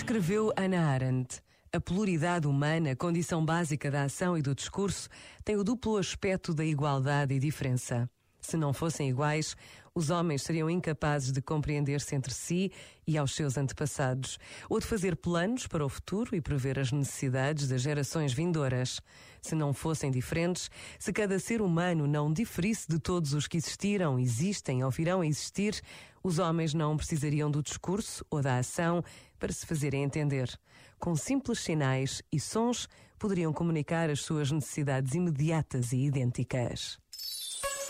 Escreveu Ana Arendt: a pluralidade humana, condição básica da ação e do discurso, tem o duplo aspecto da igualdade e diferença. Se não fossem iguais, os homens seriam incapazes de compreender-se entre si e aos seus antepassados, ou de fazer planos para o futuro e prever as necessidades das gerações vindouras. Se não fossem diferentes, se cada ser humano não diferisse de todos os que existiram, existem ou virão a existir, os homens não precisariam do discurso ou da ação para se fazerem entender. Com simples sinais e sons, poderiam comunicar as suas necessidades imediatas e idênticas.